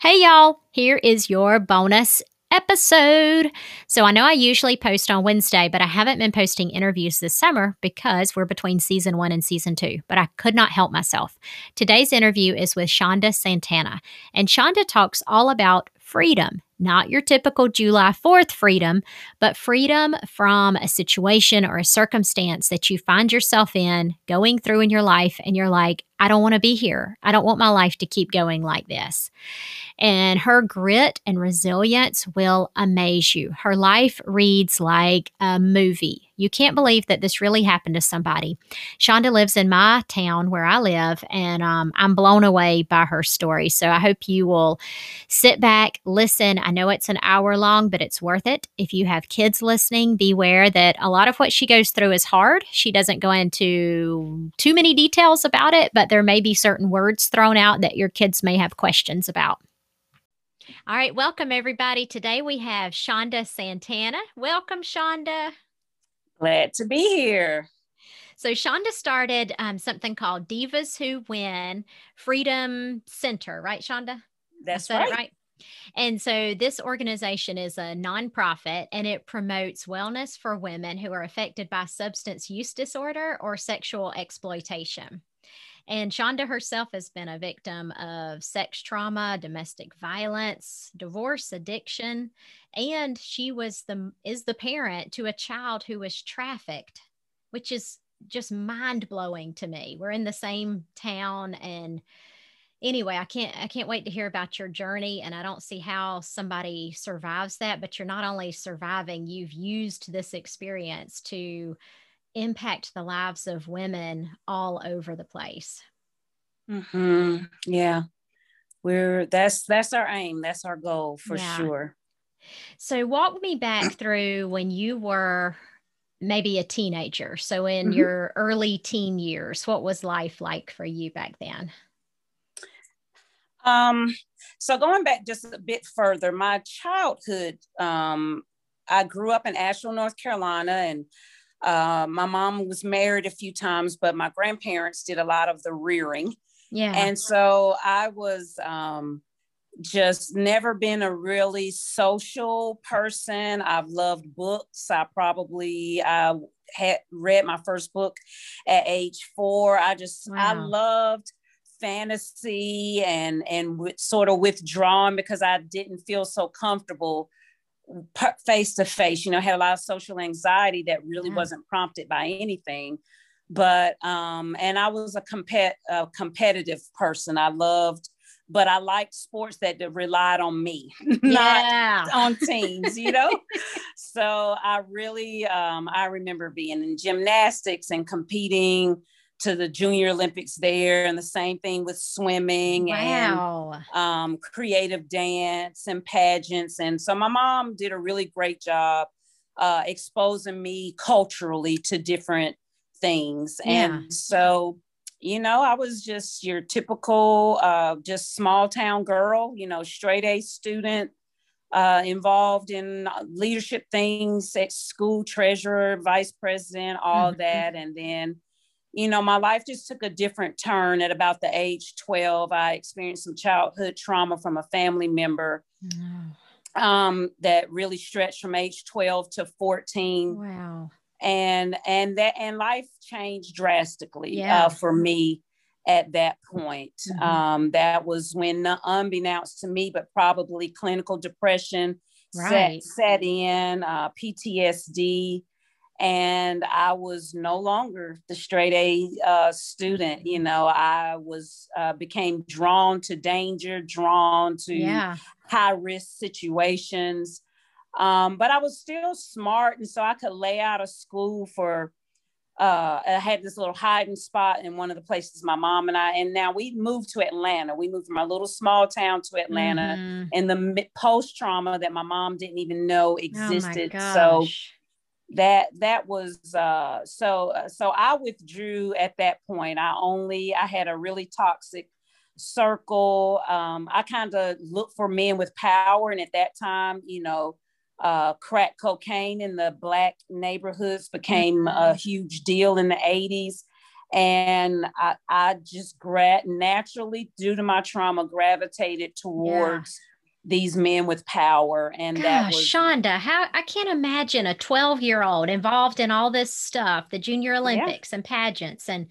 Hey y'all, here is your bonus episode. So I know I usually post on Wednesday, but I haven't been posting interviews this summer because we're between season 1 and season 2, but I could not help myself. Today's interview is with Shonda Santana, and Shonda talks all about freedom, not your typical July 4th freedom, but freedom from a situation or a circumstance that you find yourself in, going through in your life, and you're like, I don't want to be here. I don't want my life to keep going like this. And her grit and resilience will amaze you. Her life reads like a movie. You can't believe that this really happened to somebody. Shonda lives in my town where I live, and I'm blown away by her story. So I hope you will sit back, listen. I know it's an hour long, but it's worth it. If you have kids listening, beware that a lot of what she goes through is hard. She doesn't go into too many details about it, but there may be certain words thrown out that your kids may have questions about. All right. Welcome, everybody. Today we have Shonda Santana. Welcome, Shonda. Glad to be here. So Shonda started something called Divas Who Win Freedom Center, right, Shonda? That's right. Right. And so this organization is a nonprofit, and it promotes wellness for women who are affected by substance use disorder or sexual exploitation. And Shonda herself has been a victim of sex trauma, domestic violence, divorce, addiction, and she was the parent to a child who was trafficked, which is just mind-blowing to me. We're in the same town, and anyway, I can't wait to hear about your journey, and I don't see how somebody survives that, but you're not only surviving, you've used this experience to impact the lives of women all over the place. Mm-hmm. Yeah. That's our aim. That's our goal for sure. So walk me back through when you were maybe a teenager. So in your early teen years, what was life like for you back then? So going back just a bit further, my childhood, I grew up in Asheville, North Carolina, and my mom was married a few times, but my grandparents did a lot of the rearing. Yeah. And so I was just never been a really social person. I've loved books. I had read my first book at age 4. I loved fantasy and sort of withdrawn because I didn't feel so comfortable face to face, had a lot of social anxiety that really wasn't prompted by anything, but, and I was a competitive person. I liked sports that relied on me, not on teams, So I really, I remember being in gymnastics and competing to the Junior Olympics there, and the same thing with swimming and creative dance and pageants. And so my mom did a really great job exposing me culturally to different things. Yeah. And so, I was just your typical, just small town girl, straight A student, involved in leadership things at school, treasurer, vice president, all that. And then, my life just took a different turn at about the age 12. I experienced some childhood trauma from a family member that really stretched from age 12 to 14. Wow. And life changed drastically for me. at that point. Mm-hmm. That was when, unbeknownst to me, but probably clinical depression set in, PTSD. And I was no longer the straight A student. You know, I was became drawn to danger, drawn to high risk situations. But I was still smart. And so I could lay out of school for, I had this little hiding spot in one of the places my mom and I, and now we moved to Atlanta. We moved from our little small town to Atlanta in the post-trauma that my mom didn't even know existed. Oh so that was, so I withdrew at that point. I had a really toxic circle. I kind of looked for men with power. And at that time, you know, crack cocaine in the Black neighborhoods became a huge deal in the 80s. And I just naturally, due to my trauma, gravitated towards these men with power. And gosh, that was Shonda, how I can't imagine a 12-year-old involved in all this stuff, the Junior Olympics and pageants. And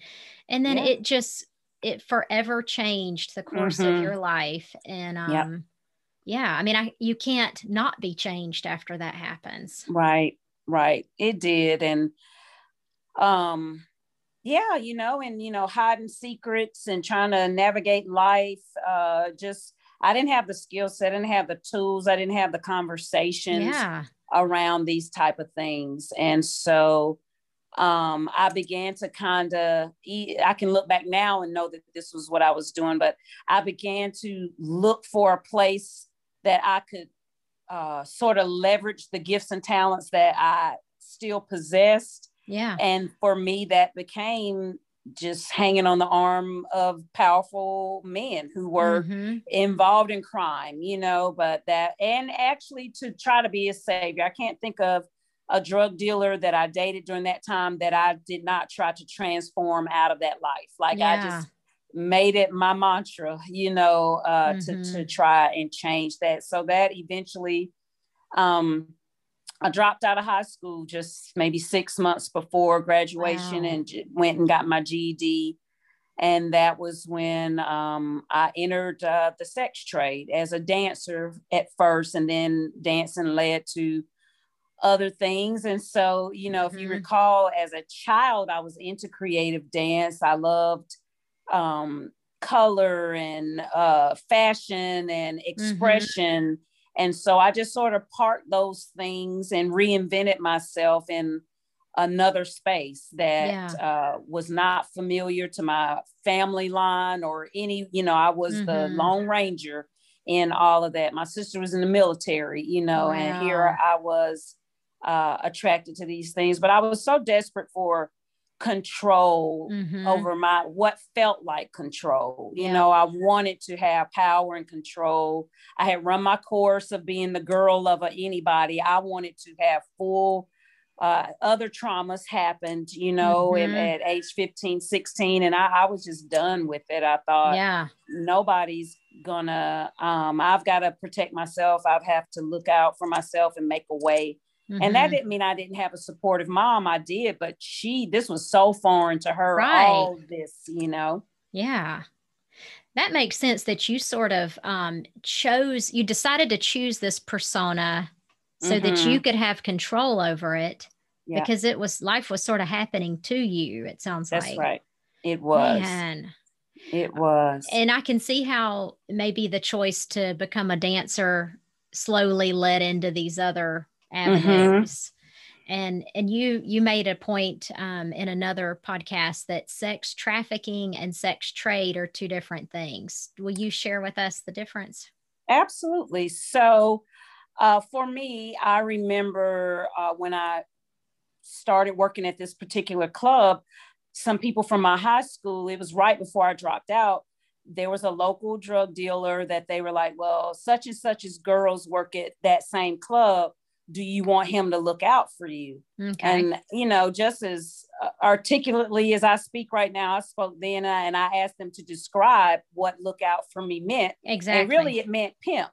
then it forever changed the course of your life. And, I mean, you can't not be changed after that happens. Right. It did. And, hiding secrets and trying to navigate life. I didn't have the skill set. I didn't have the tools. I didn't have the conversations around these type of things. And so, I began to I can look back now and know that this was what I was doing, but I began to look for a place that I could sort of leverage the gifts and talents that I still possessed. Yeah. And for me, that became just hanging on the arm of powerful men who were involved in crime, you know, and actually to try to be a savior. I can't think of a drug dealer that I dated during that time that I did not try to transform out of that life. I just made it my mantra, you know, to try and change that. So that eventually, I dropped out of high school just maybe 6 months before graduation and went and got my GED. And that was when I entered the sex trade as a dancer at first, and then dancing led to other things. And so, you know, if you recall, as a child, I was into creative dance. I loved color and fashion and expression. And so I just sort of parked those things and reinvented myself in another space that was not familiar to my family line or any, you know, I was the Lone Ranger in all of that. My sister was in the military, you know, and here I was attracted to these things, but I was so desperate for control over what felt like control. You know, I wanted to have power and control. I had run my course of being the girl lover anybody. I wanted to have full, other traumas happened, you know, at age 15, 16, and I was just done with it. I thought nobody's gonna, I've got to protect myself. I've have to look out for myself and make a way. And that didn't mean I didn't have a supportive mom. I did, but this was so foreign to her, all this, you know? Yeah. That makes sense that you sort of you decided to choose this persona so that you could have control over it because life was sort of happening to you. It sounds like. That's right. It was. Man. It was. And I can see how maybe the choice to become a dancer slowly led into these other avenues. And you made a point in another podcast that sex trafficking and sex trade are two different things. Will you share with us the difference? Absolutely. So for me, I remember when I started working at this particular club, some people from my high school, it was right before I dropped out, there was a local drug dealer that they were like, well, such and such as girls work at that same club. Do you want him to look out for you? Okay. And, you know, just as articulately as I speak right now, I spoke then and I asked them to describe what look out for me meant. Exactly. And really it meant pimp.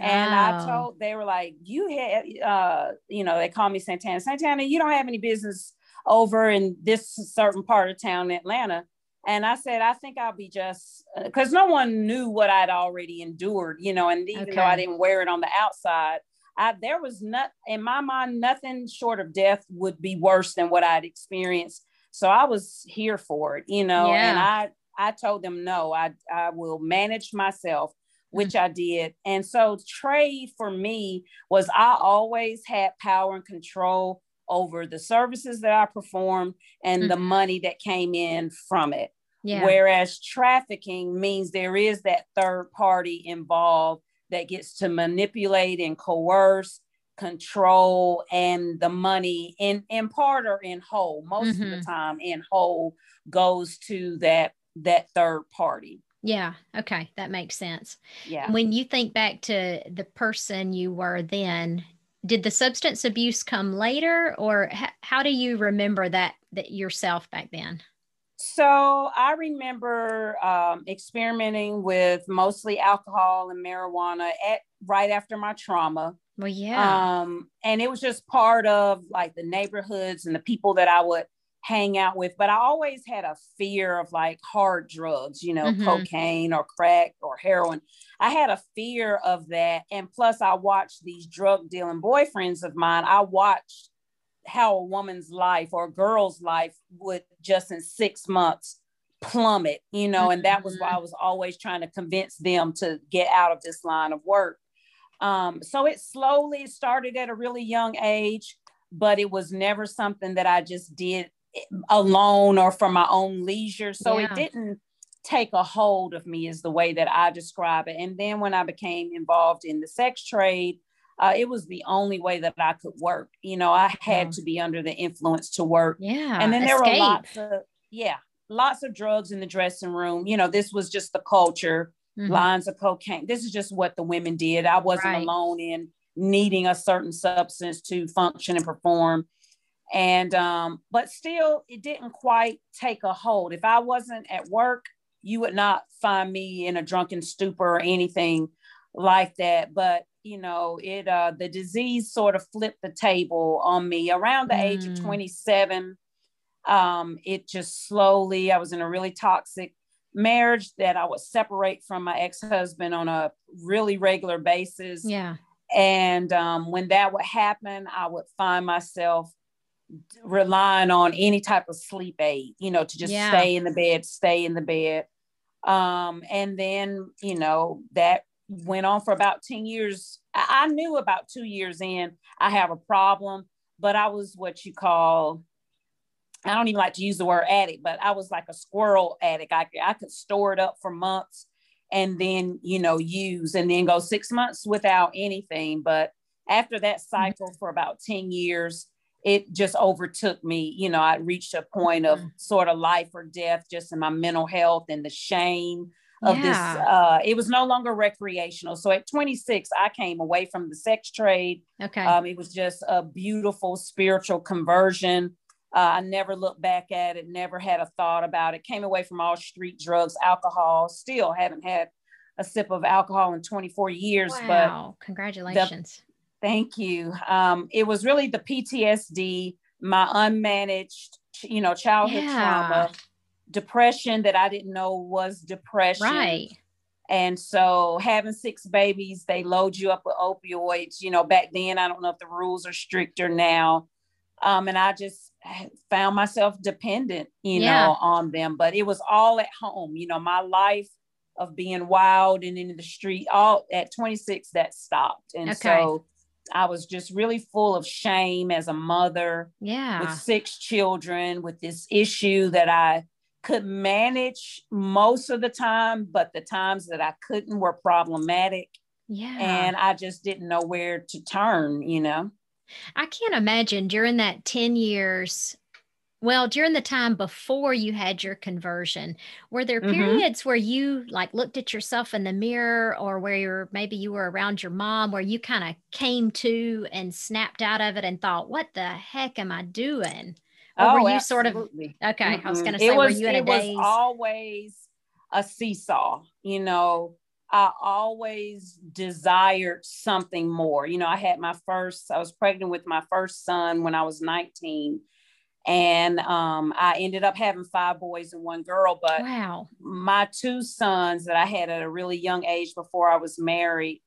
And they were like, they called me Santana. You don't have any business over in this certain part of town, Atlanta. And I said, I think I'll be just, because no one knew what I'd already endured, you know, and even though I didn't wear it on the outside, there was not, in my mind, nothing short of death would be worse than what I'd experienced. So I was here for it, you know, and I told them, no, I will manage myself, which I did. And so trade for me was I always had power and control over the services that I performed and the money that came in from it. Yeah. Whereas trafficking means there is that third party involved that gets to manipulate and coerce, control, and the money in part or in whole, most of the time in whole goes to that third party. Yeah. Okay. That makes sense. Yeah. When you think back to the person you were then, did the substance abuse come later, or how do you remember that yourself back then? So I remember experimenting with mostly alcohol and marijuana right after my trauma. Well, yeah. And it was just part of like the neighborhoods and the people that I would hang out with. But I always had a fear of like hard drugs, you know, cocaine or crack or heroin. I had a fear of that. And plus I watched these drug dealing boyfriends of mine. I watched how a woman's life or a girl's life would just in 6 months plummet, you know, and that was why I was always trying to convince them to get out of this line of work. So it slowly started at a really young age, but it was never something that I just did alone or for my own leisure. So it didn't take a hold of me is the way that I describe it. And then when I became involved in the sex trade, it was the only way that I could work. You know, I had to be under the influence to work. Yeah. And then there were lots of drugs in the dressing room. You know, this was just the culture, lines of cocaine. This is just what the women did. I wasn't alone in needing a certain substance to function and perform. And, but still it didn't quite take a hold. If I wasn't at work, you would not find me in a drunken stupor or anything like that. But, you know, it, the disease sort of flipped the table on me around the age of 27. It just slowly, I was in a really toxic marriage that I would separate from my ex-husband on a really regular basis. Yeah. And, when that would happen, I would find myself relying on any type of sleep aid, you know, to just stay in the bed. And then, you know, that went on for about 10 years. I knew about 2 years in, I have a problem, but I was what you call, I don't even like to use the word addict, but I was like a squirrel addict. I could store it up for months and then, you know, use and then go 6 months without anything. But after that cycle for about 10 years, it just overtook me. You know, I reached a point of sort of life or death just in my mental health and the shame of this. It was no longer recreational. So at 26, I came away from the sex trade. Okay. It was just a beautiful spiritual conversion. I never looked back at it, never had a thought about it. Came away from all street drugs, alcohol, still haven't had a sip of alcohol in 24 years. Wow. But congratulations. Thank you. It was really the PTSD, my unmanaged, you know, childhood trauma, depression that I didn't know was depression. Right. And so having 6 babies, they load you up with opioids. You know, back then, I don't know if the rules are stricter now. And I just found myself dependent, you know, on them, but it was all at home. You know, my life of being wild and in the street, all at 26, that stopped. And so I was just really full of shame as a mother with 6 children, with this issue that I could manage most of the time, but the times that I couldn't were problematic. Yeah. And I just didn't know where to turn, you know? I can't imagine during that 10 years, well, during the time before you had your conversion, were there periods where you like looked at yourself in the mirror or where maybe you were around your mom, where you kind of came to and snapped out of it and thought, what the heck am I doing? Or were you sort of, okay, I was going to say, were you in a daze? It was always a seesaw, you know, I always desired something more. You know, I was pregnant with my first son when I was 19. And I ended up having 5 boys and 1 girl, but wow. My 2 sons that I had at a really young age before I was married,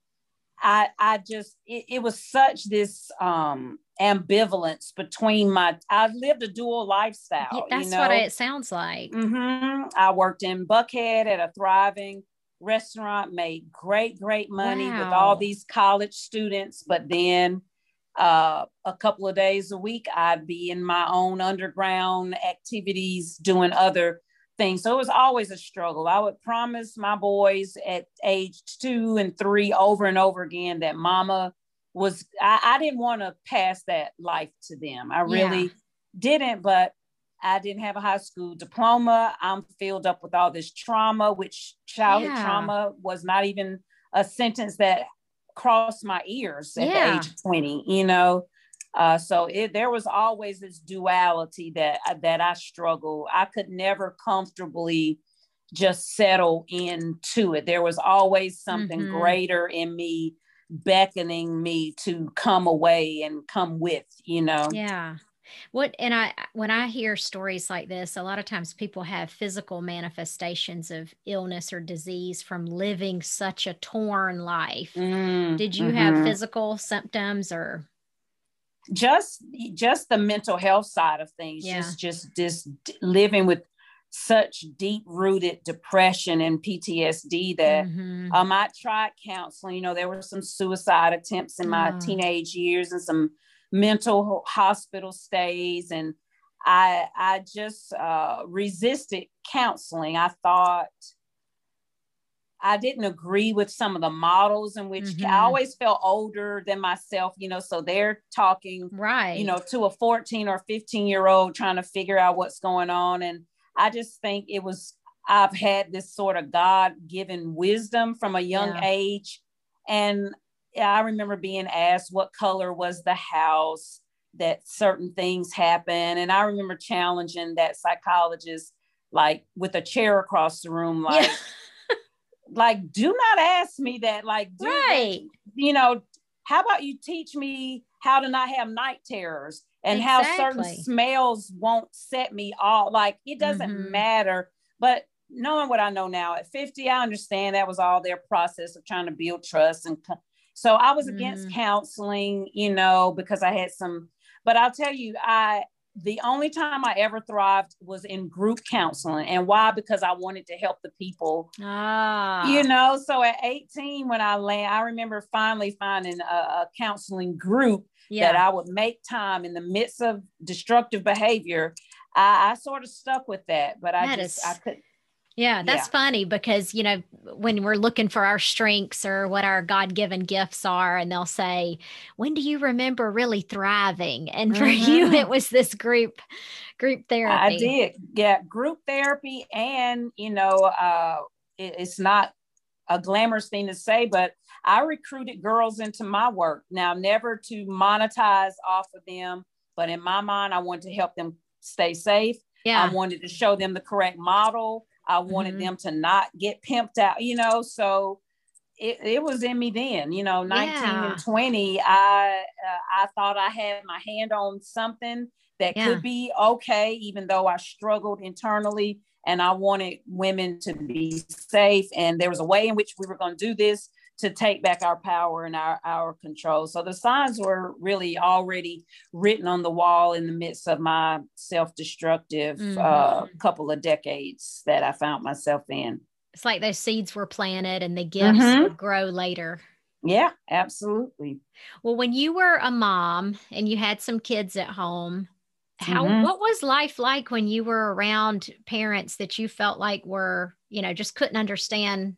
it was such this ambivalence between I lived a dual lifestyle. Yeah, that's what it sounds like. Mm-hmm. I worked in Buckhead at a thriving restaurant, made great money wow. with all these college students. But then a couple of days a week, I'd be in my own underground activities doing other things. So it was always a struggle. I would promise my boys at age 2 and 3 over and over again that mama was, I didn't want to pass that life to them. I really didn't, but I didn't have a high school diploma. I'm filled up with all this trauma, which childhood trauma was not even a sentence that crossed my ears at the age of 20, so there was always this duality that I struggled. I could never comfortably just settle into it. There was always something mm-hmm. greater in me beckoning me to come away and come with, Yeah. When I hear stories like this, a lot of times people have physical manifestations of illness or disease from living such a torn life. Did you mm-hmm. have physical symptoms or? Just the mental health side of things, just living with such deep rooted depression and PTSD that mm-hmm. I tried counseling. There were some suicide attempts in my teenage years and some mental hospital stays. And I just resisted counseling. I thought I didn't agree with some of the models in which mm-hmm. I always felt older than myself, so they're talking, right. To a 14 or 15-year-old trying to figure out what's going on. And I just think I've had this sort of God-given wisdom from a young age. And I remember being asked what color was the house that certain things happen. And I remember challenging that psychologist, like with a chair across the room, like, like, do not ask me that. Like, how about you teach me how to not have night terrors and how certain smells won't set me off. Like, it doesn't mm-hmm. matter. But knowing what I know now at 50, I understand that was all their process of trying to build trust and so I was against counseling, because I had some, but I'll tell you, the only time I ever thrived was in group counseling. And why? Because I wanted to help the people, so at 18, when I remember finally finding a counseling group that I would make time in the midst of destructive behavior. I sort of stuck with that, but I couldn't. Yeah, that's funny because, when we're looking for our strengths or what our God-given gifts are, and they'll say, when do you remember really thriving? And for mm-hmm. you, it was this group therapy. I did. Yeah. Group therapy. And, it's not a glamorous thing to say, but I recruited girls into my work now, never to monetize off of them. But in my mind, I wanted to help them stay safe. Yeah. I wanted to show them the correct model. I wanted mm-hmm. them to not get pimped out, so it was in me then, 19 and 20, I thought I had my hand on something that could be okay, even though I struggled internally and I wanted women to be safe. And there was a way in which we were going to do this to take back our power and our control. So the signs were really already written on the wall in the midst of my self-destructive mm-hmm. Couple of decades that I found myself in. It's like those seeds were planted and the gifts mm-hmm. would grow later. Yeah, absolutely. Well, when you were a mom and you had some kids at home, mm-hmm. what was life like when you were around parents that you felt like were, just couldn't understand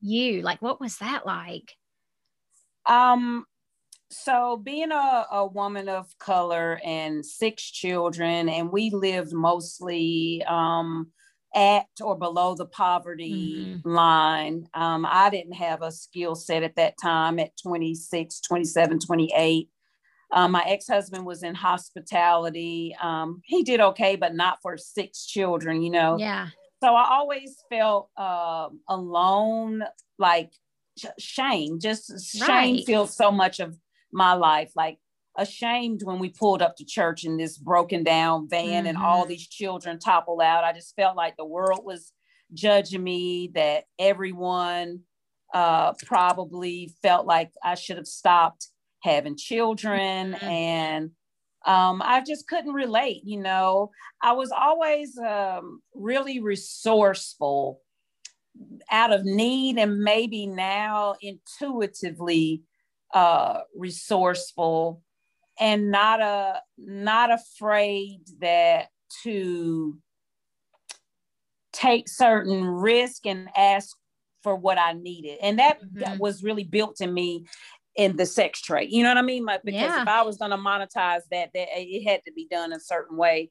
you? Like, what was that like? So being a woman of color and 6 children, and we lived mostly at or below the poverty mm-hmm. line. I didn't have a skill set at that time at 26, 27, 28. My ex-husband was in hospitality. He did okay, but not for 6 children, Yeah. So I always felt alone, like shame feels so much of my life. Like ashamed when we pulled up to church in this broken down van, mm-hmm. and all these children topple out. I just felt like the world was judging me, that everyone probably felt like I should have stopped having children. Mm-hmm. And I just couldn't relate. You know, I was always really resourceful out of need, and maybe now intuitively resourceful, and not afraid that to take certain risk and ask for what I needed. And that, mm-hmm. that was really built in me in the sex trade. You know what I mean? Like, because yeah. if I was going to monetize that it had to be done a certain way.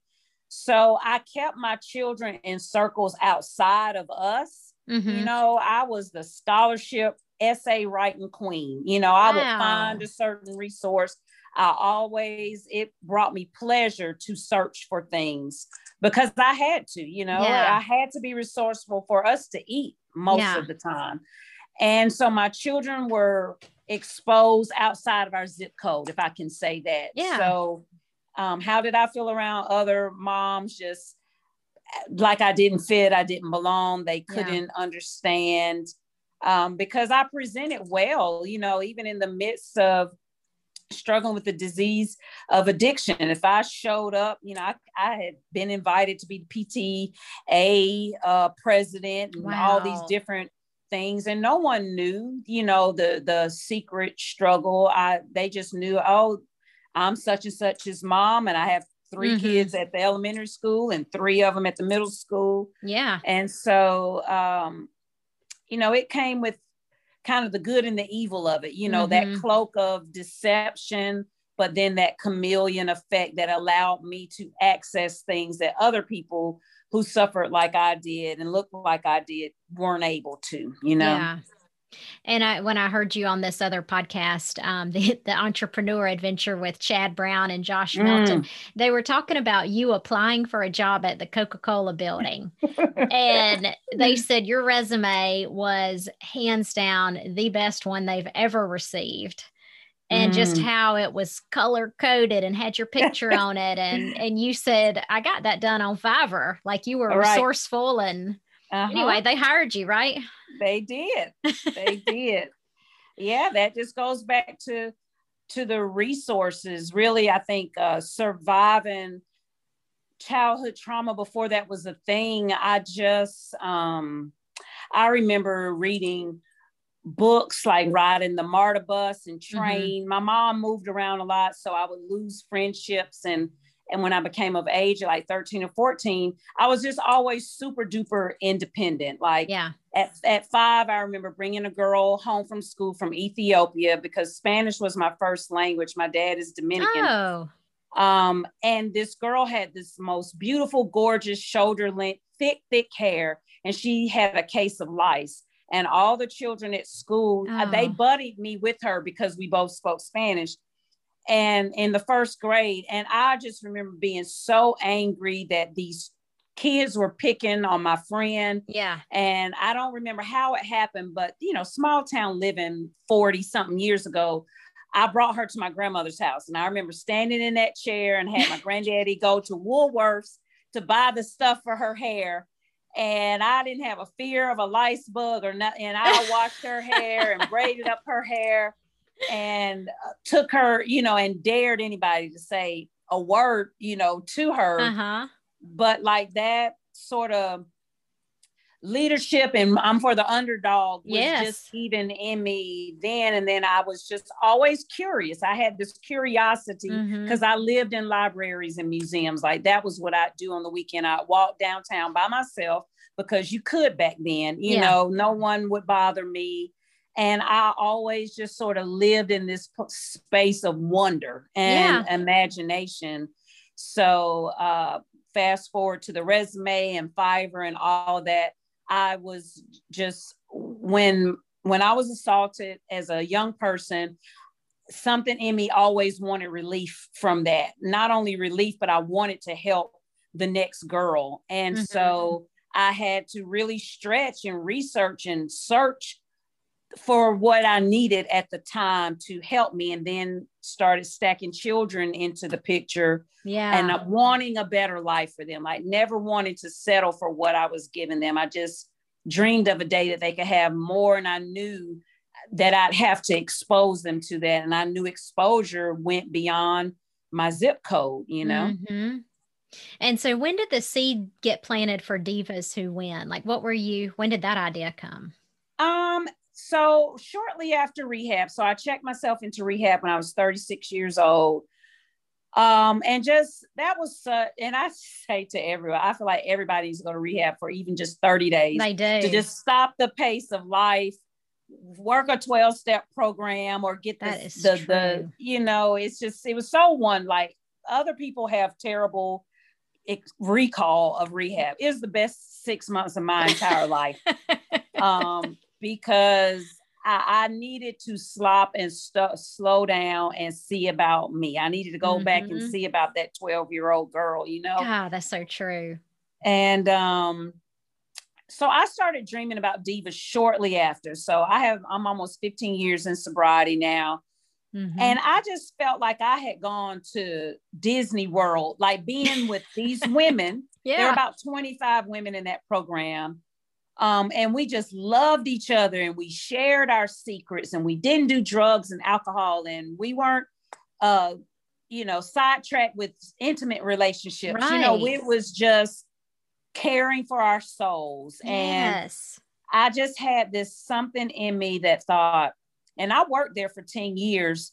So I kept my children in circles outside of us. Mm-hmm. You know, I was the scholarship essay writing queen. You know, I wow. would find a certain resource. It brought me pleasure to search for things because I had to, you know, yeah. I had to be resourceful for us to eat most yeah. of the time. And so my children were exposed outside of our zip code, if I can say that. Yeah. So how did I feel around other moms? Just like I didn't fit, I didn't belong, they couldn't yeah. understand because I presented well, you know, even in the midst of struggling with the disease of addiction. If I showed up, you know, I had been invited to be PTA president and wow. all these different things, and no one knew, you know, the secret struggle. They just knew, oh, I'm such and such's mom, and I have three mm-hmm. kids at the elementary school and three of them at the middle school. Yeah. And so, you know, it came with kind of the good and the evil of it, you know, mm-hmm. that cloak of deception, but then that chameleon effect that allowed me to access things that other people who suffered like I did and looked like I did weren't able to, you know? Yeah. And when I heard you on this other podcast, the Entrepreneur Adventure with Chad Brown and Josh Milton, they were talking about you applying for a job at the Coca-Cola building. And they said your resume was hands down the best one they've ever received. And just how it was color coded and had your picture on it. And you said, I got that done on Fiverr. Like, you were all resourceful right. and uh-huh. anyway, they hired you, right? They did. They did. Yeah, that just goes back to the resources. Really, I think surviving childhood trauma before that was a thing. I remember reading books like riding the MARTA bus and train. Mm-hmm. My mom moved around a lot, so I would lose friendships and when I became of age at like 13 or 14, I was just always super duper independent. Like yeah. at 5, I remember bringing a girl home from school from Ethiopia because Spanish was my first language. My dad is Dominican. Oh. And this girl had this most beautiful, gorgeous, shoulder length, thick hair. And she had a case of lice. And all the children at school, they buddied me with her because we both spoke Spanish. And in the first grade, and I just remember being so angry that these kids were picking on my friend. Yeah. And I don't remember how it happened, but, you know, small town living 40 something years ago, I brought her to my grandmother's house. And I remember standing in that chair and had my granddaddy go to Woolworths to buy the stuff for her hair. And I didn't have a fear of a lice bug or nothing. And I washed her hair and braided up her hair. And took her, you know, and dared anybody to say a word, you know, to her. Uh-huh. But like that sort of leadership and I'm for the underdog was yes. just even in me then. And then I was just always curious. I had this curiosity because mm-hmm. I lived in libraries and museums. Like that was what I'd do on the weekend. I'd walk downtown by myself because you could back then, you yeah. know, no one would bother me. And I always just sort of lived in this space of wonder and yeah. imagination. So fast forward to the resume and Fiverr and all that. I was just, when I was assaulted as a young person, something in me always wanted relief from that. Not only relief, but I wanted to help the next girl. And mm-hmm. so I had to really stretch and research and search for what I needed at the time to help me, and then started stacking children into the picture. Yeah. And wanting a better life for them. I never wanted to settle for what I was giving them. I just dreamed of a day that they could have more. And I knew that I'd have to expose them to that. And I knew exposure went beyond my zip code, you know? Mm-hmm. And so when did the seed get planted for Divas Who Win? Like, what were you, when did that idea come? So shortly after rehab, so I checked myself into rehab when I was 36 years old. And just, that was, and I say to everyone, I feel like everybody's going to rehab for even just 30 days. They do. To just stop the pace of life, work a 12-step program, or get the you know, it's just, it was so one, like, other people have terrible recall of rehab. It was the best 6 months of my entire life. Because I needed to slop and slow down and see about me. I needed to go mm-hmm. back and see about that 12-year-old girl, you know? Yeah, that's so true. And so I started dreaming about divas shortly after. So I'm almost 15 years in sobriety now. Mm-hmm. And I just felt like I had gone to Disney World, like being with these women. Yeah. There were about 25 women in that program. And we just loved each other, and we shared our secrets, and we didn't do drugs and alcohol, and we weren't, you know, sidetracked with intimate relationships. Right. You know, it was just caring for our souls. Yes. And I just had this something in me that thought, and I worked there for 10 years,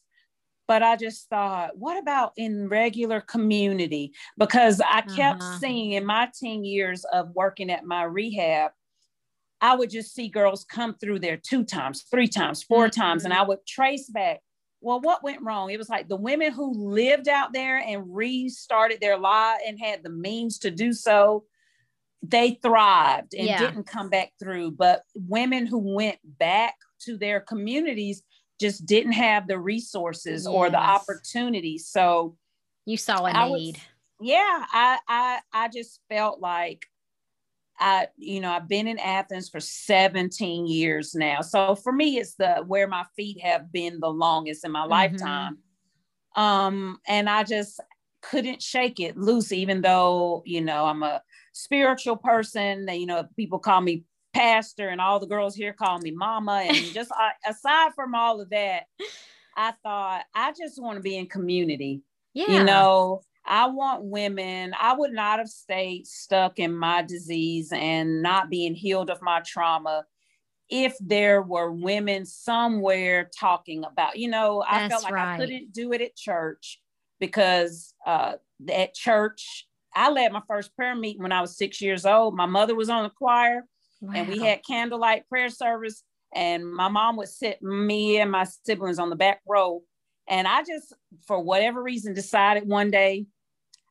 but I just thought, what about in regular community? Because I kept seeing in my 10 years of working at my rehab, I would just see girls come through there 2 times, 3 times, 4 mm-hmm. times. And I would trace back, well, what went wrong? It was like the women who lived out there and restarted their life and had the means to do so, they thrived and yeah. didn't come back through. But women who went back to their communities just didn't have the resources yes. or the opportunities. So you saw a need. I just felt like, you know, I've been in Athens for 17 years now. So for me, it's where my feet have been the longest in my mm-hmm. lifetime. And I just couldn't shake it loose, even though, you know, I'm a spiritual person. You know, people call me pastor, and all the girls here call me mama. And just aside from all of that, I thought, I just want to be in community, yeah. you know. I want women. I would not have stayed stuck in my disease and not being healed of my trauma if there were women somewhere talking about, you know, I That's felt like right. I couldn't do it at church because at church, I led my first prayer meeting when I was 6 years old. My mother was on the choir wow. and we had candlelight prayer service, and my mom would sit me and my siblings on the back row. And I just, for whatever reason, decided one day,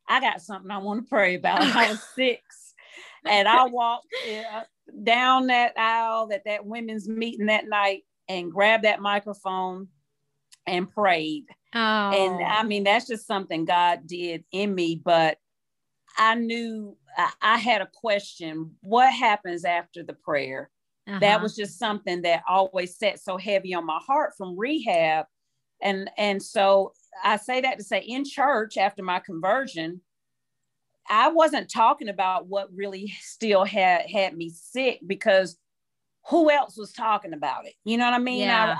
I got something I want to pray about. I was 6. And I walked down that aisle at that women's meeting that night and grabbed that microphone and prayed. Oh. And I mean, that's just something God did in me. But I knew I had a question. What happens after the prayer? Uh-huh. That was just something that always sat so heavy on my heart from rehab. And so I say that to say, in church after my conversion, I wasn't talking about what really still had me sick, because who else was talking about it? You know what I mean? Yeah.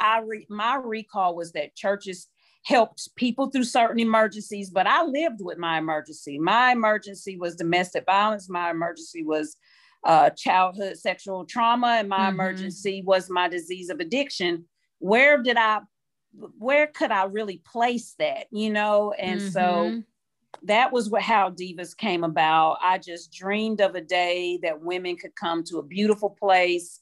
My recall was that churches helped people through certain emergencies, but I lived with my emergency. My emergency was domestic violence. My emergency was childhood sexual trauma. And my mm-hmm. emergency was my disease of addiction. Where could I really place that, you know? And mm-hmm. so that was how Divas came about. I just dreamed of a day that women could come to a beautiful place,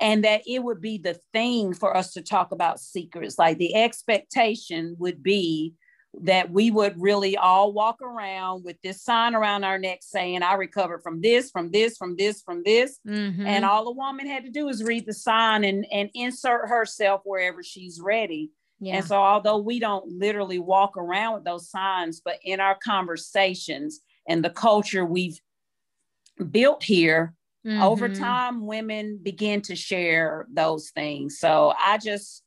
and that it would be the thing for us to talk about secrets. Like, the expectation would be that we would really all walk around with this sign around our neck saying, I recovered from this, from this, from this, from this. Mm-hmm. And all the woman had to do is read the sign and insert herself wherever she's ready. Yeah. And so, although we don't literally walk around with those signs, but in our conversations and the culture we've built here, Mm-hmm. Over time, women begin to share those things. So I just,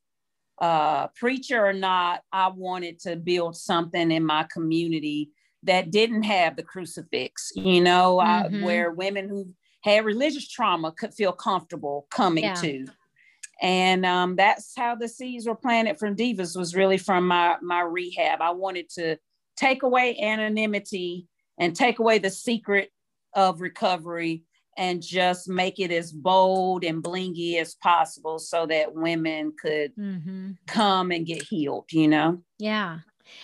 preacher or not, I wanted to build something in my community that didn't have the crucifix, you know, mm-hmm. Where women who had religious trauma could feel comfortable coming to. And that's how the seeds were planted from Divas, was really from my rehab. I wanted to take away anonymity and take away the secret of recovery and just make it as bold and blingy as possible so that women could mm-hmm. come and get healed, you know? Yeah.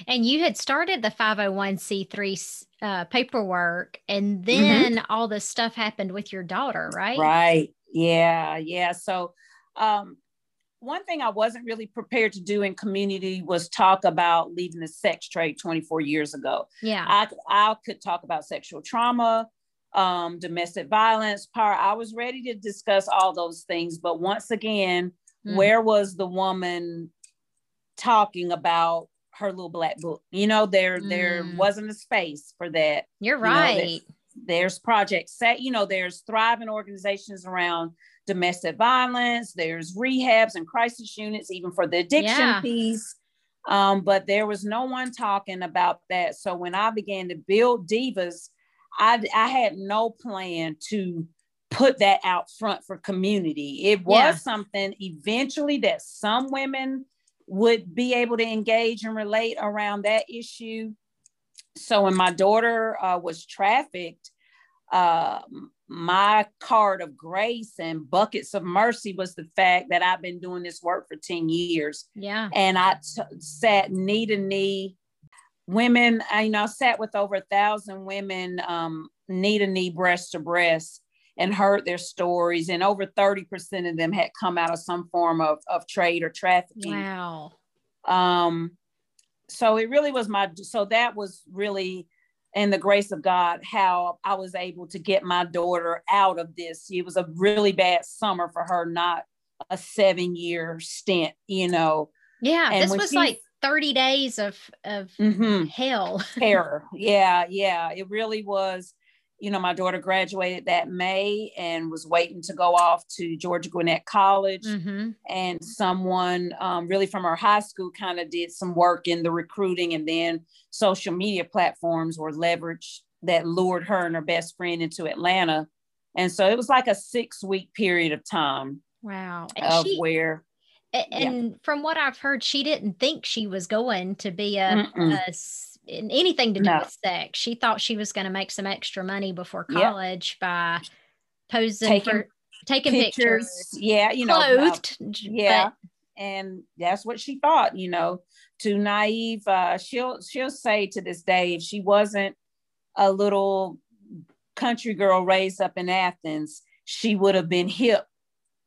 And you had started the 501c3 paperwork, and then mm-hmm. all this stuff happened with your daughter, right? Right. Yeah. Yeah. So one thing I wasn't really prepared to do in community was talk about leaving the sex trade 24 years ago. Yeah. I could talk about sexual trauma, domestic violence, power. I was ready to discuss all those things. But once again, where was the woman talking about her little black book? You know, there wasn't a space for that. You're right. You know, there's projects set, you know, there's thriving organizations around domestic violence. There's rehabs and crisis units, even for the addiction piece. But there was no one talking about that. So when I began to build Divas, I had no plan to put that out front for community. It was something eventually that some women would be able to engage and relate around that issue. So when my daughter was trafficked, my card of grace and buckets of mercy was the fact that I've been doing this work for 10 years. Yeah. And I sat knee to knee. Women, I sat with over 1,000 women, knee to knee, breast to breast, and heard their stories. And over 30% of them had come out of some form of trade or trafficking. Wow. So it really was so that was really, in the grace of God, how I was able to get my daughter out of this. It was a really bad summer for her, not a 7-year stint, you know? Yeah. And this was 30 days of mm-hmm. hell. Terror. Yeah. Yeah. It really was, you know, my daughter graduated that May and was waiting to go off to Georgia Gwinnett College. Mm-hmm. And someone really from our high school kind of did some work in the recruiting, and then social media platforms were leveraged that lured her and her best friend into Atlanta. And so it was like a 6-week period of time. Wow. From what I've heard, she didn't think she was going to be anything to do with sex. She thought she was going to make some extra money before college by posing, taking pictures. Yeah, you know, clothed. Yeah, and that's what she thought. You know, too naive. She'll say to this day, if she wasn't a little country girl raised up in Athens, she would have been hip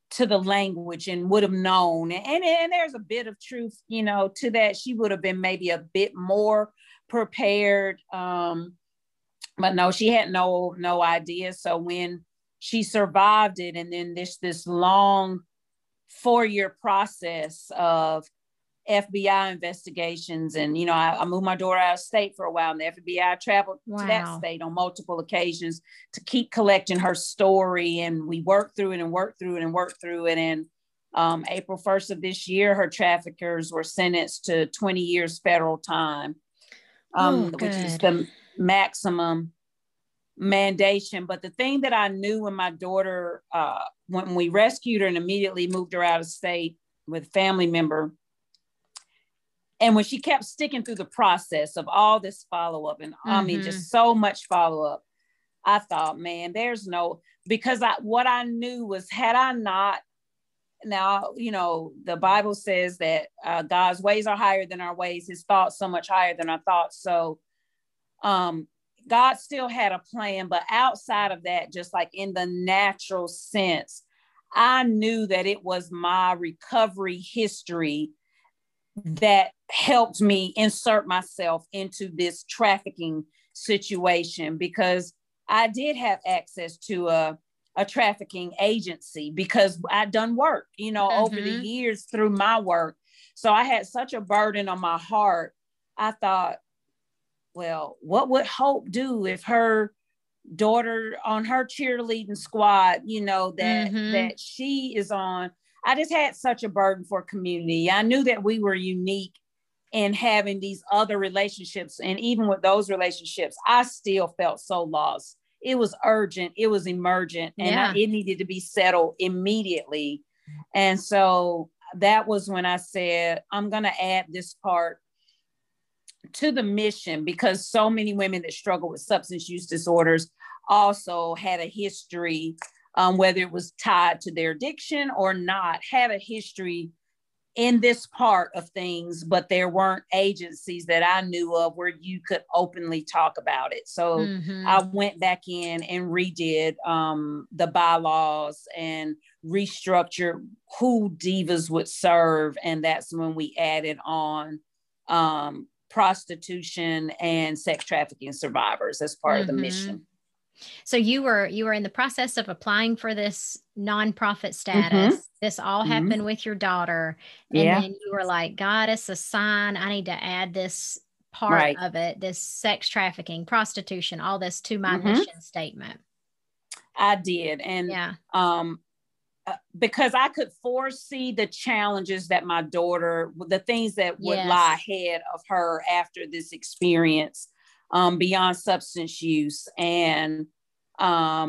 to the language and would have known. And there's a bit of truth, you know, to that. She would have been maybe a bit more prepared. But no, she had no idea. So when she survived it, and then this long 4-year process of FBI investigations. And, you know, I moved my daughter out of state for a while, and the FBI traveled to that state on multiple occasions to keep collecting her story. And we worked through it and worked through it and worked through it. And April 1st of this year, her traffickers were sentenced to 20 years federal time, which is the maximum mandation. But the thing that I knew when my daughter, when we rescued her and immediately moved her out of state with a family member, and when she kept sticking through the process of all this follow-up, and I mean, just so much follow-up, I thought, man, what I knew was, had I not, now, you know, the Bible says that God's ways are higher than our ways, his thoughts so much higher than our thoughts. So God still had a plan, but outside of that, just like in the natural sense, I knew that it was my recovery history that helped me insert myself into this trafficking situation, because I did have access to a trafficking agency because I'd done work, you know, over the years through my work. So I had such a burden on my heart. I thought, well, what would Hope do if her daughter on her cheerleading squad, you know, that, mm-hmm. that she is on. I just had such a burden for community. I knew that we were unique in having these other relationships. And even with those relationships, I still felt so lost. It was urgent. It was emergent, and it needed to be settled immediately. And so that was when I said, I'm going to add this part to the mission, because so many women that struggle with substance use disorders also had a history, whether it was tied to their addiction or not, had a history in this part of things, but there weren't agencies that I knew of where you could openly talk about it. So mm-hmm. I went back in and redid the bylaws and restructured who divas would serve. And that's when we added on prostitution and sex trafficking survivors as part mm-hmm. of the mission. So you were in the process of applying for this nonprofit status. Mm-hmm. This all mm-hmm. happened with your daughter. And then you were like, God, it's a sign. I need to add this part of it, this sex trafficking, prostitution, all this to my mm-hmm. mission statement. I did. And because I could foresee the challenges that my daughter, the things that would lie ahead of her after this experience. Beyond substance use. And I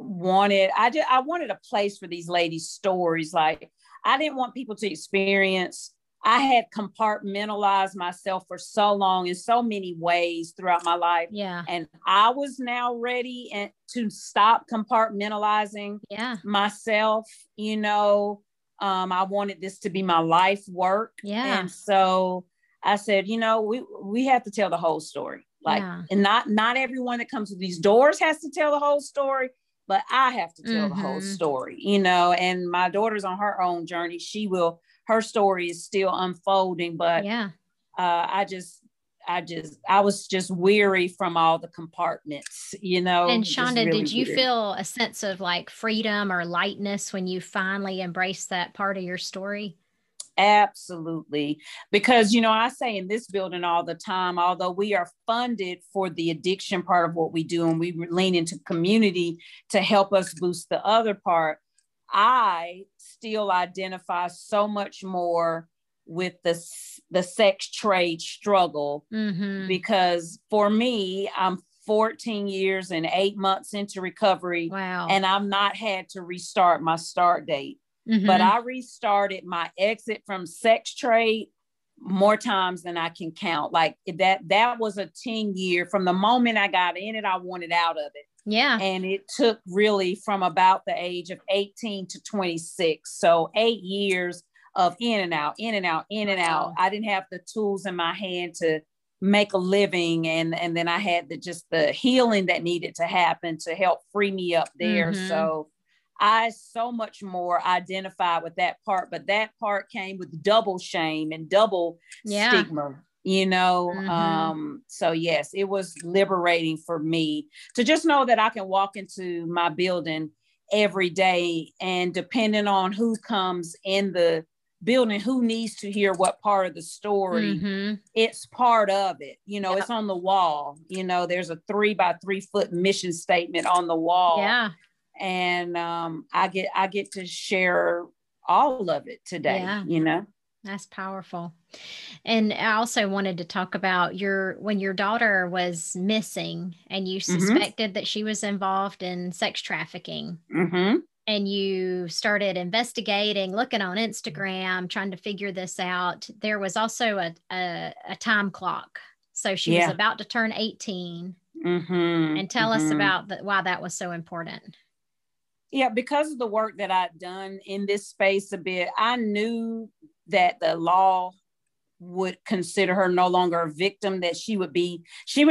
wanted a place for these ladies' stories. Like, I didn't want people to experience, I had compartmentalized myself for so long in so many ways throughout my life. Yeah. And I was now ready to stop compartmentalizing myself, you know. I wanted this to be my life work. Yeah. And so I said, you know, we have to tell the whole story. Like, and not everyone that comes to these doors has to tell the whole story, but I have to tell mm-hmm. the whole story, you know. And my daughter's on her own journey. Her story is still unfolding, but I was just weary from all the compartments, you know. And Shonda, really did you feel a sense of like freedom or lightness when you finally embraced that part of your story? Absolutely. Because, you know, I say in this building all the time, although we are funded for the addiction part of what we do, and we lean into community to help us boost the other part, I still identify so much more with the sex trade struggle. Mm-hmm. Because for me, I'm 14 years and 8 months into recovery. Wow. And I've not had to restart my start date. Mm-hmm. But I restarted my exit from sex trade more times than I can count. Like that was a 10-year, from the moment I got in it, I wanted out of it. Yeah. And it took really from about the age of 18 to 26. So 8 years of in and out, in and out, in and out. I didn't have the tools in my hand to make a living. And then I had the healing that needed to happen to help free me up there. Mm-hmm. So I so much more identify with that part, but that part came with double shame and double stigma, you know? Mm-hmm. So yes, it was liberating for me to just know that I can walk into my building every day, and depending on who comes in the building, who needs to hear what part of the story, mm-hmm. it's part of it. You know, it's on the wall, you know, there's a 3 by 3 foot mission statement on the wall. Yeah. And I get to share all of it today, you know. That's powerful. And I also wanted to talk about when your daughter was missing and you suspected mm-hmm. that she was involved in sex trafficking. Mm-hmm. And you started investigating, looking on Instagram, trying to figure this out. There was also a time clock. So she was about to turn 18. Mm-hmm. And tell mm-hmm. us about why that was so important. Yeah, because of the work that I'd done in this space a bit, I knew that the law would consider her no longer a victim, that she would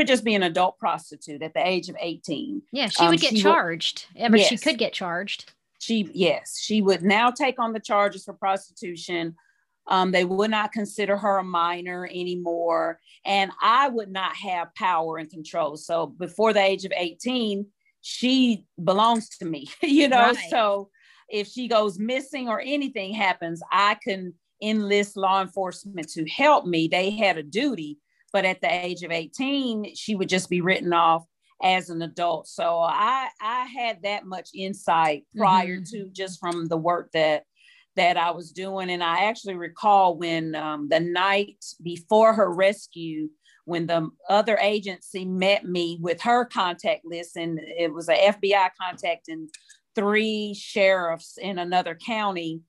just be an adult prostitute at the age of 18. Yeah, she would get charged. She could get charged. She would now take on the charges for prostitution. They would not consider her a minor anymore. And I would not have power and control. So before the age of 18, she belongs to me, you know? Right. So if she goes missing or anything happens, I can enlist law enforcement to help me. They had a duty, but at the age of 18, she would just be written off as an adult. So I had that much insight prior to, just from the work that I was doing. And I actually recall when the night before her rescue, when the other agency met me with her contact list, and it was an FBI contact and 3 sheriffs in another county,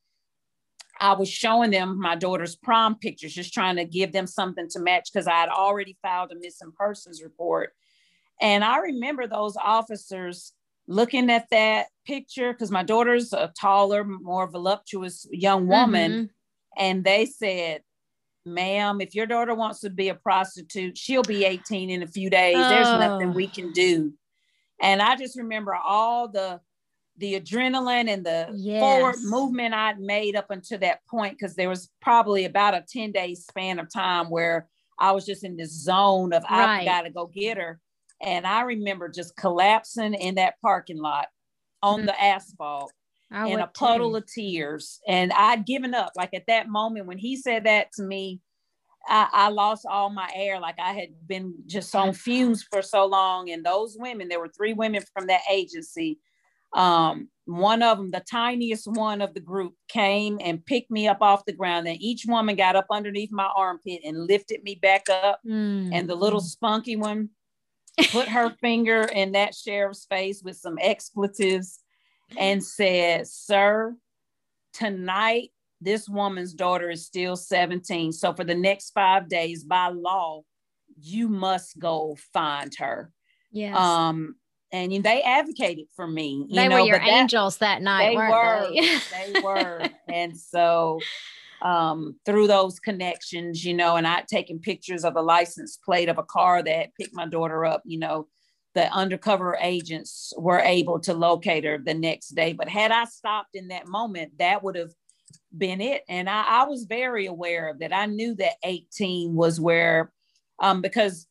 I was showing them my daughter's prom pictures, just trying to give them something to match, because I had already filed a missing persons report. And I remember those officers looking at that picture, because my daughter's a taller, more voluptuous young woman. And they said, "Ma'am, if your daughter wants to be a prostitute, she'll be 18 in a few days. There's nothing we can do." And I just remember all the adrenaline and the forward movement I'd made up until that point, because there was probably about a 10-day span of time where I was just in this zone of, I've got to go get her. And I remember just collapsing in that parking lot on the asphalt in a puddle of tears. And I'd given up. Like at that moment, when he said that to me, I lost all my air. Like I had been just on fumes for so long. And those women, there were 3 women from that agency. One of them, the tiniest one of the group, came and picked me up off the ground. And each woman got up underneath my armpit and lifted me back up. And the little spunky one put her finger in that sheriff's face with some expletives and said, "Sir, tonight, this woman's daughter is still 17. So for the next 5 days, by law, you must go find her." And they advocated for me. They were your angels that night, weren't they? They were. And so through those connections, and I'd taken pictures of a license plate of a car that had picked my daughter up, the undercover agents were able to locate her the next day. But had I stopped in that moment, that would have been it. And I was very aware of that. I knew that 18 was where, because,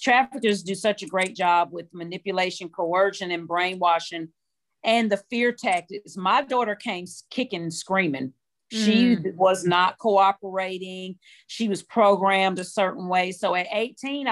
traffickers do such a great job with manipulation, coercion, and brainwashing, and the fear tactics. My daughter came kicking and screaming. She was not cooperating. She was programmed a certain way. So at 18,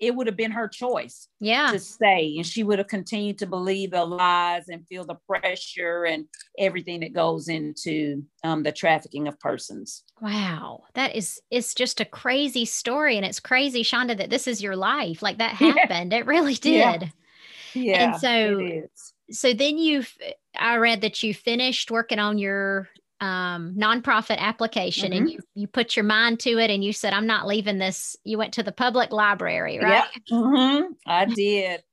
it would have been her choice to stay. And she would have continued to believe the lies and feel the pressure and everything that goes into the trafficking of persons. Wow. It's just a crazy story. And it's crazy, Shonda, that this is your life. Like that happened. It really did. Yeah. And so then I read that you finished working on your nonprofit application, and you put your mind to it, and you said, "I'm not leaving this." You went to the public library, right? Yep. I did,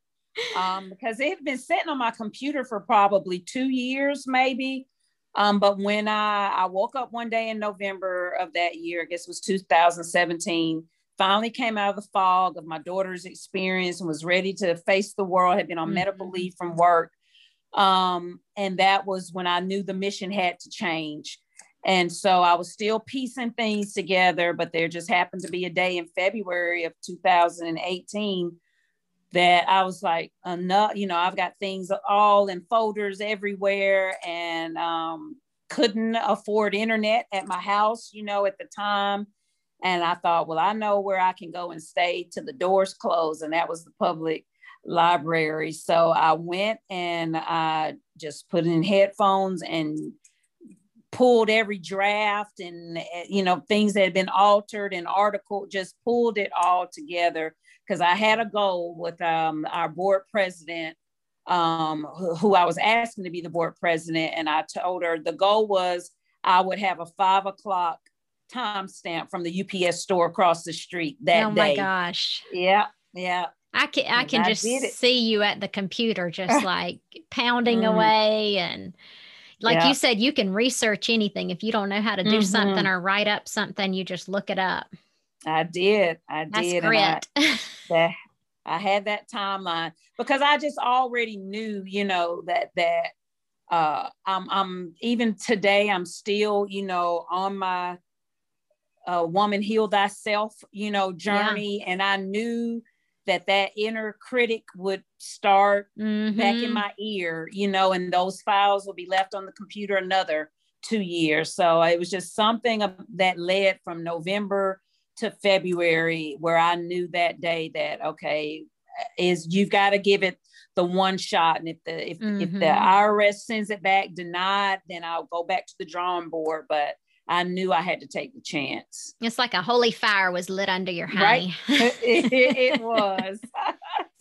because it had been sitting on my computer for probably 2 years, maybe. But when I woke up one day in November of that year, I guess it was 2017, finally came out of the fog of my daughter's experience and was ready to face the world. I had been on medical leave from work. And that was when I knew the mission had to change. And so I was still piecing things together, but there just happened to be a day in February of 2018 that I was like, enough, I've got things all in folders everywhere, and couldn't afford internet at my house, at the time. And I thought, well, I know where I can go and stay till the doors close. And that was the public library. So I went and I just put in headphones and pulled every draft and, things that had been altered and article, just pulled it all together. Cause I had a goal with our board president, who I was asking to be the board president. And I told her the goal was I would have a 5:00 timestamp from the UPS store across the street that day. Oh my gosh. Yeah. Yeah. I can just see you at the computer, just like pounding away. And like you said, you can research anything. If you don't know how to do something or write up something, you just look it up. I did. That's grit. I had that timeline because I just already knew, that I'm even today, I'm still, on my woman heal thyself, journey. And I knew that inner critic would start back in my ear, and those files will be left on the computer another 2 years. So it was just something that led from November to February where I knew that day that, okay, is you've got to give it the one shot. And if the IRS sends it back denied, then I'll go back to the drawing board. But I knew I had to take the chance. It's like a holy fire was lit under your honey. Right? It was.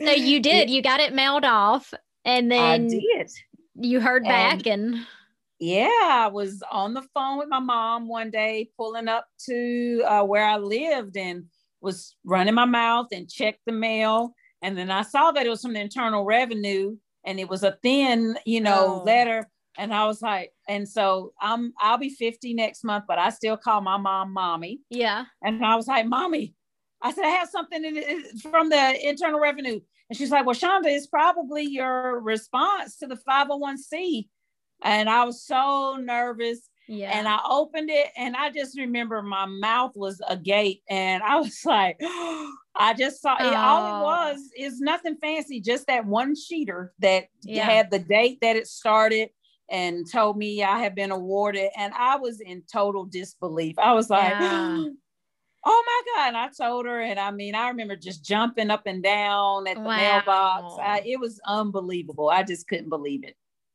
So you did, you got it mailed off and then I did. You heard back and. Yeah, I was on the phone with my mom one day, pulling up to where I lived and was running my mouth and checked the mail. And then I saw that it was from the Internal Revenue and it was a thin, letter. And I was like, and so I'll be 50 next month, but I still call my mom, Mommy. Yeah. And I was like, Mommy, I said, I have something from the Internal Revenue. And she's like, well, Shonda, it's probably your response to the 501c. And I was so nervous. Yeah. And I opened it and I just remember my mouth was agape and I was like, oh, I just saw it. All it was is nothing fancy. Just that one sheeter that had the date that it started and told me I had been awarded. And I was in total disbelief. I was like, oh my God. And I told her. And I mean, I remember just jumping up and down at the mailbox. It was unbelievable. I just couldn't believe it.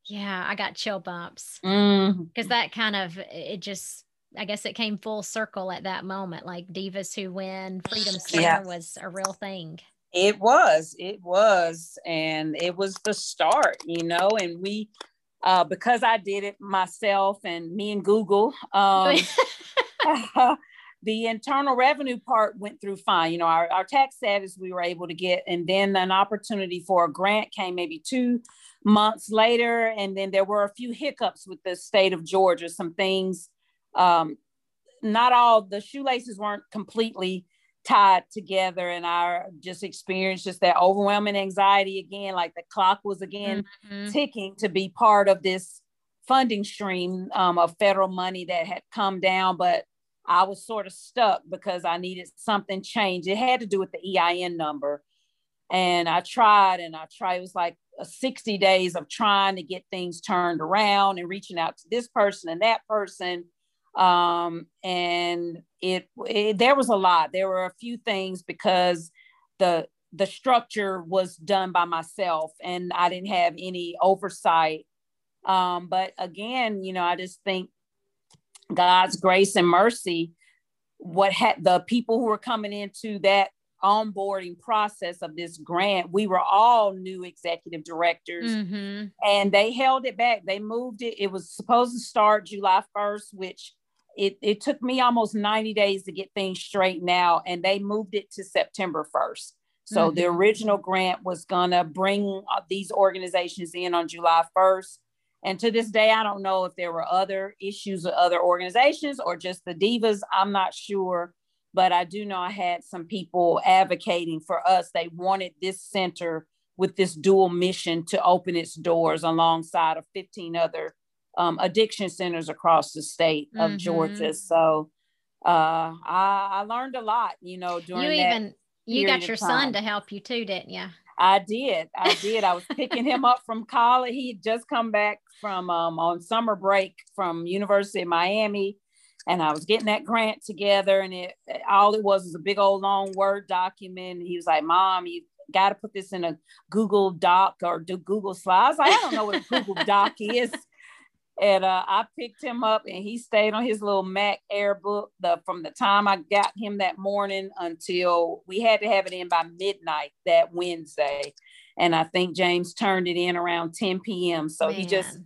Yeah, I got chill bumps because that kind of, it just, I guess it came full circle at that moment. Like Divas Who Win Freedom Center was a real thing. It was. And it was the start, and we, because I did it myself and me and Google, the Internal Revenue part went through fine. Our tax status we were able to get, and then an opportunity for a grant came maybe 2 months later. And then there were a few hiccups with the state of Georgia, some things, not all the shoelaces weren't completely tied together. And I just experienced just that overwhelming anxiety again, like the clock was again ticking to be part of this funding stream of federal money that had come down. But I was sort of stuck because I needed something changed. It had to do with the EIN number. And I tried, it was like 60 days of trying to get things turned around and reaching out to this person and that person. And there was a lot. There were a few things because the structure was done by myself and I didn't have any oversight. But again, I just think God's grace and mercy, what had the people who were coming into that onboarding process of this grant, we were all new executive directors and they held it back. They moved it. It was supposed to start July 1st, which it took me almost 90 days to get things straightened out, and they moved it to September 1st. So the original grant was gonna bring these organizations in on July 1st. And to this day, I don't know if there were other issues with other organizations or just the Divas. I'm not sure, but I do know I had some people advocating for us. They wanted this center with this dual mission to open its doors alongside of 15 other addiction centers across the state of Georgia. So I learned a lot, during you got your son to help you too, didn't you? I did. I was picking him up from college. He had just come back from on summer break from University of Miami. And I was getting that grant together. And it was a big old long Word document. And he was like, Mom, you got to put this in a Google Doc or do Google Slides. I don't know what a Google Doc is. And I picked him up and he stayed on his little Mac AirBook from the time I got him that morning until we had to have it in by midnight that Wednesday. And I think James turned it in around 10 p.m. So he just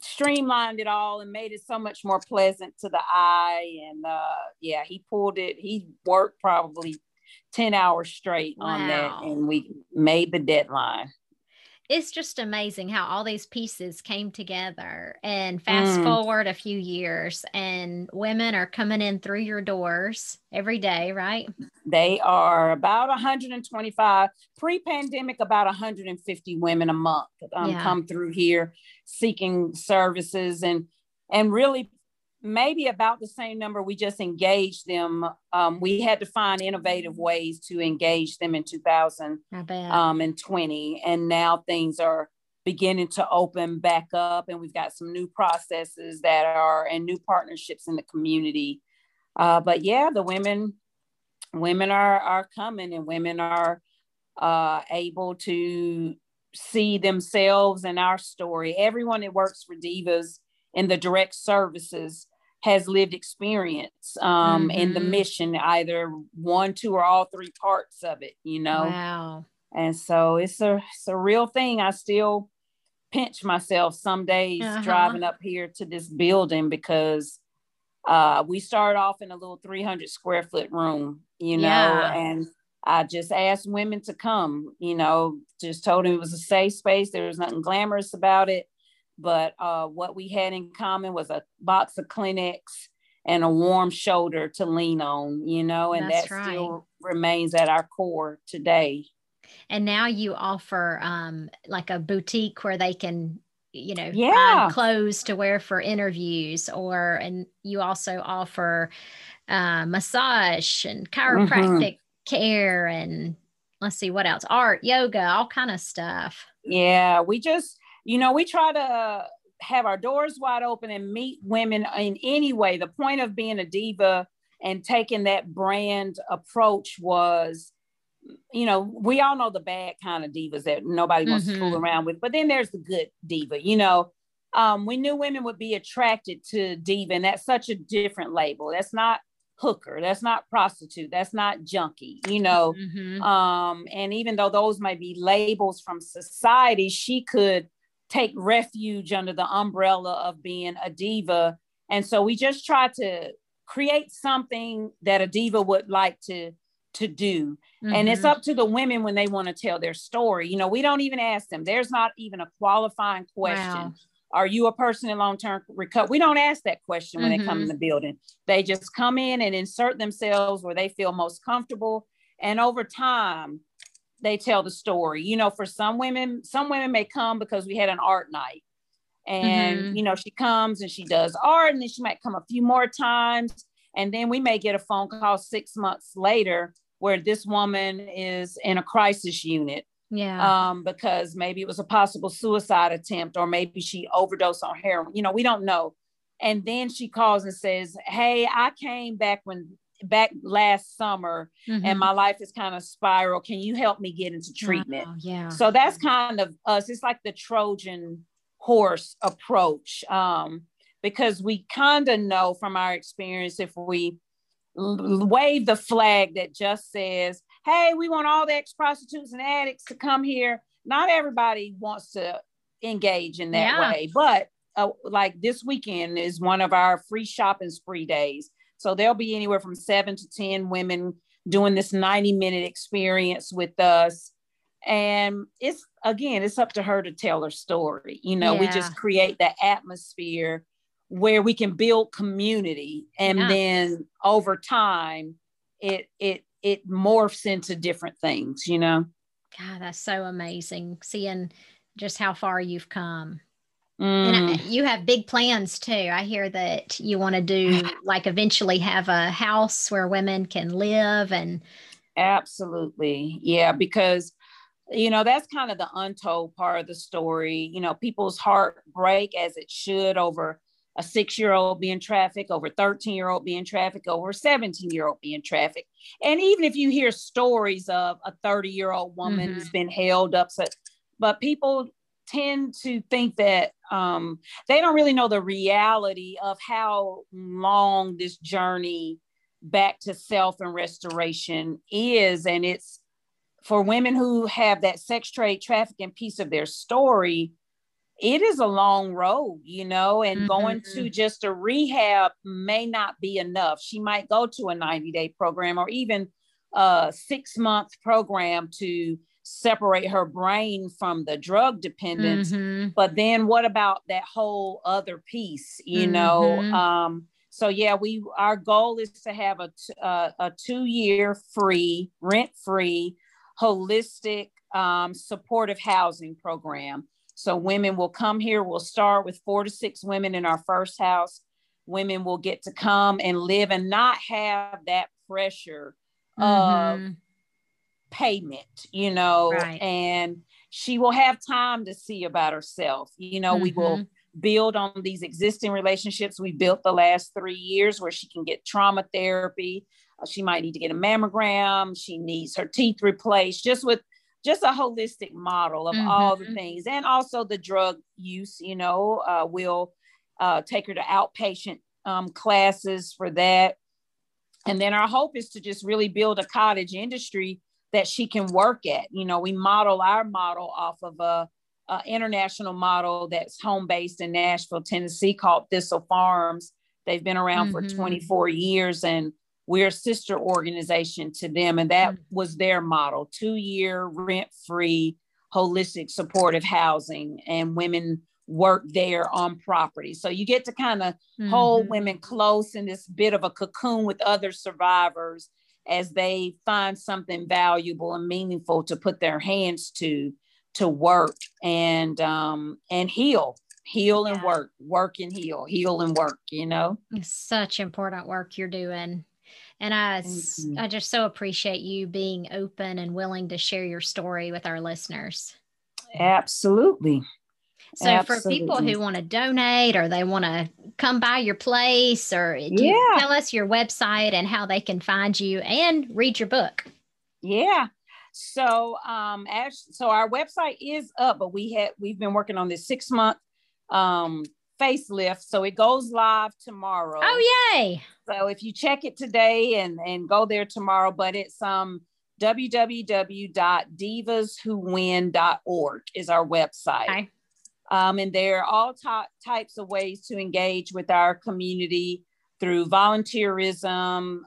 streamlined it all and made it so much more pleasant to the eye. And he pulled it. He worked probably 10 hours straight on that. And we made the deadline. It's just amazing how all these pieces came together, and fast forward a few years and women are coming in through your doors every day, right? They are about 125 pre-pandemic, about 150 women a month come through here seeking services, and really maybe about the same number. We just engaged them. We had to find innovative ways to engage them in 2020. And now things are beginning to open back up, and we've got some new processes and new partnerships in the community. But the women are coming, and women are able to see themselves in our story. Everyone that works for Divas in the direct services has lived experience in the mission, either one, two, or all three parts of it, you know? Wow. And so it's a real thing. I still pinch myself some days driving up here to this building because we started off in a little 300 square foot room, you know, and I just asked women to come, you know, just told them it was a safe space. There was nothing glamorous about it. But what we had in common was a box of Kleenex and a warm shoulder to lean on, you know, and that still remains at our core today. And now you offer like a boutique where they can, you know, find clothes to wear for interviews, or, and you also offer massage and chiropractic care, and let's see what else, art, yoga, all kind of stuff. Yeah, we just, you know, we try to have our doors wide open and meet women in any way. The point of being a diva and taking that brand approach was, you know, we all know the bad kind of divas that nobody wants to fool around with, but then there's the good diva, you know. We knew women would be attracted to diva, and that's such a different label. That's not hooker, that's not prostitute, that's not junkie, you know. And even though those might be labels from society, she could take refuge under the umbrella of being a diva. And so we just tried to create something that a diva would like to do. And it's up to the women when they want to tell their story. You know, we don't even ask them. There's not even a qualifying question. Wow. Are you a person in long-term recovery? We don't ask that question when they come in the building. They just come in and insert themselves where they feel most comfortable. And over time, they tell the story. You know, for some women may come because we had an art night. And, you know, she comes and she does art, and then she might come a few more times. And then we may get a phone call 6 months later where this woman is in a crisis unit. Yeah. Because maybe it was a possible suicide attempt, or maybe she overdosed on heroin. You know, we don't know. And then she calls and says, "Hey, I came back last summer and my life is kind of spiral. Can you help me get into treatment?" Wow, yeah. So that's kind of us. It's like the Trojan horse approach. Because we kind of know from our experience, if we wave the flag that just says, "Hey, we want all the ex-prostitutes and addicts to come here," not everybody wants to engage in that way. But like this weekend is one of our free shopping spree days. So there'll be anywhere from 7 to 10 women doing this 90-minute experience with us. And it's, again, it's up to her to tell her story. You know, we just create the atmosphere where we can build community, and then over time it morphs into different things, you know. God, that's so amazing, seeing just how far you've come. And you have big plans too. I hear that you want to do, like, eventually have a house where women can live. And absolutely, yeah, because, you know, that's kind of the untold part of the story. You know, people's heart break, as it should, over a 6-year-old being trafficked, over a 13-year-old being trafficked, over a 17-year-old being trafficked. And even if you hear stories of a 30-year-old woman who's been held up, but people tend to think that they don't really know the reality of how long this journey back to self and restoration is. And it's for women who have that sex trade trafficking piece of their story, it is a long road, you know, and going to just a rehab may not be enough. She might go to a 90-day program, or even a 6-month program to separate her brain from the drug dependence. But then what about that whole other piece, you know? So yeah, our goal is to have a 2-year free, rent-free, holistic, supportive housing program. So women will come here. We'll start with 4 to 6 women in our first house. Women will get to come and live and not have that pressure of payment, you know, and she will have time to see about herself. You know, we will build on these existing relationships we built the last 3 years, where she can get trauma therapy. She might need to get a mammogram. She needs her teeth replaced, just with just a holistic model of all the things. And also the drug use, you know, we'll take her to outpatient classes for that. And then our hope is to just really build a cottage industry that she can work at. You know, we model our model off of a international model that's home-based in Nashville, Tennessee, called Thistle Farms. They've been around for 24 years, and we're a sister organization to them. And that was their model: 2-year rent-free, holistic, supportive housing, and women work there on property. So you get to kind of hold women close in this bit of a cocoon with other survivors as they find something valuable and meaningful to put their hands to work and heal and work and heal and work, you know. It's such important work you're doing. And I just so appreciate you being open and willing to share your story with our listeners. Absolutely. So for people who want to donate or they want to come by your place, or you tell us your website and how they can find you and read your book. Yeah. So, so our website is up, but we've been working on this 6-month, facelift. So it goes live tomorrow. Oh, yay. So if you check it today and go there tomorrow, but it's, www.divaswhowin.org is our website. Okay. And there are all types of ways to engage with our community through volunteerism,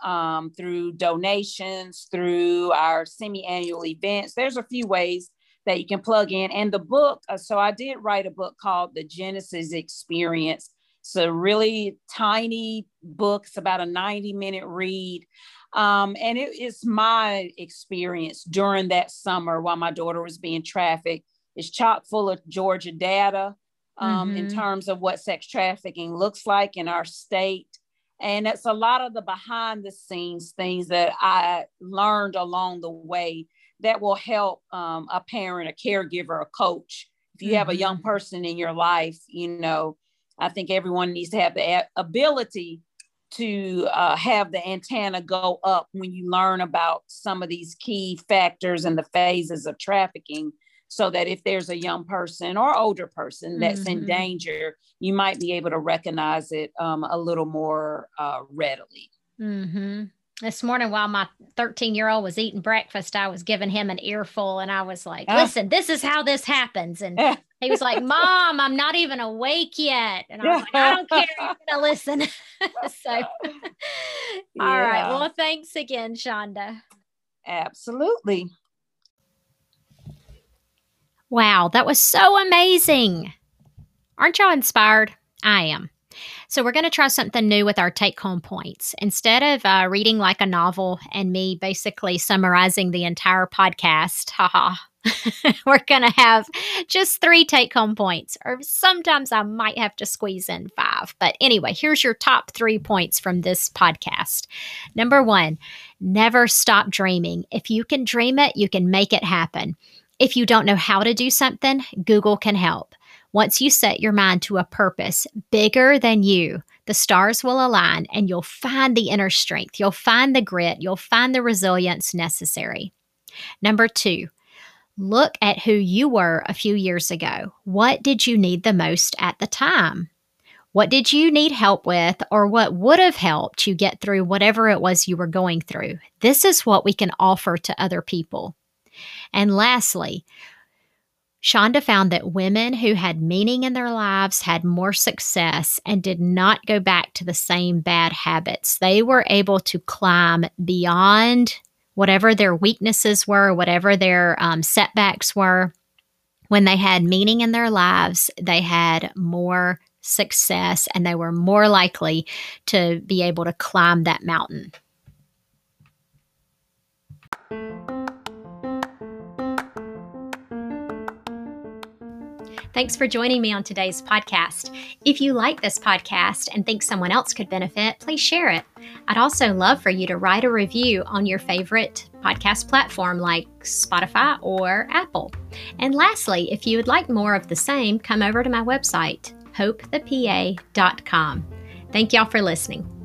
through donations, through our semi-annual events. There's a few ways that you can plug in. And the book, so I did write a book called The Genesis Experience. It's a really tiny book. It's about a 90-minute read. And it's my experience during that summer while my daughter was being trafficked. It's chock full of Georgia data in terms of what sex trafficking looks like in our state. And it's a lot of the behind the scenes things that I learned along the way that will help a parent, a caregiver, a coach. If you have a young person in your life, you know, I think everyone needs to have the ability to have the antenna go up when you learn about some of these key factors and the phases of trafficking, so that if there's a young person or older person that's in danger, you might be able to recognize it a little more readily. This morning, while my 13-year-old was eating breakfast, I was giving him an earful and I was like, listen, this is how this happens. And he was like, Mom, I'm not even awake yet. And I was like, I don't care, you're gonna listen. So, all right. Well, thanks again, Shonda. Absolutely. Wow, that was so amazing. Aren't y'all inspired? I am. So we're going to try something new with our take-home points. Instead of reading like a novel and me basically summarizing the entire podcast, we're going to have just 3 take-home points, or sometimes I might have to squeeze in 5. But anyway, here's your top 3 points from this podcast. Number 1, never stop dreaming. If you can dream it, you can make it happen. If you don't know how to do something, Google can help. Once you set your mind to a purpose bigger than you, the stars will align and you'll find the inner strength. You'll find the grit. You'll find the resilience necessary. Number 2, look at who you were a few years ago. What did you need the most at the time? What did you need help with, or what would have helped you get through whatever it was you were going through? This is what we can offer to other people. And lastly, Shonda found that women who had meaning in their lives had more success and did not go back to the same bad habits. They were able to climb beyond whatever their weaknesses were, whatever their setbacks were. When they had meaning in their lives, they had more success and they were more likely to be able to climb that mountain. Thanks for joining me on today's podcast. If you like this podcast and think someone else could benefit, please share it. I'd also love for you to write a review on your favorite podcast platform like Spotify or Apple. And lastly, if you would like more of the same, come over to my website, HopeThePA.com. Thank y'all for listening.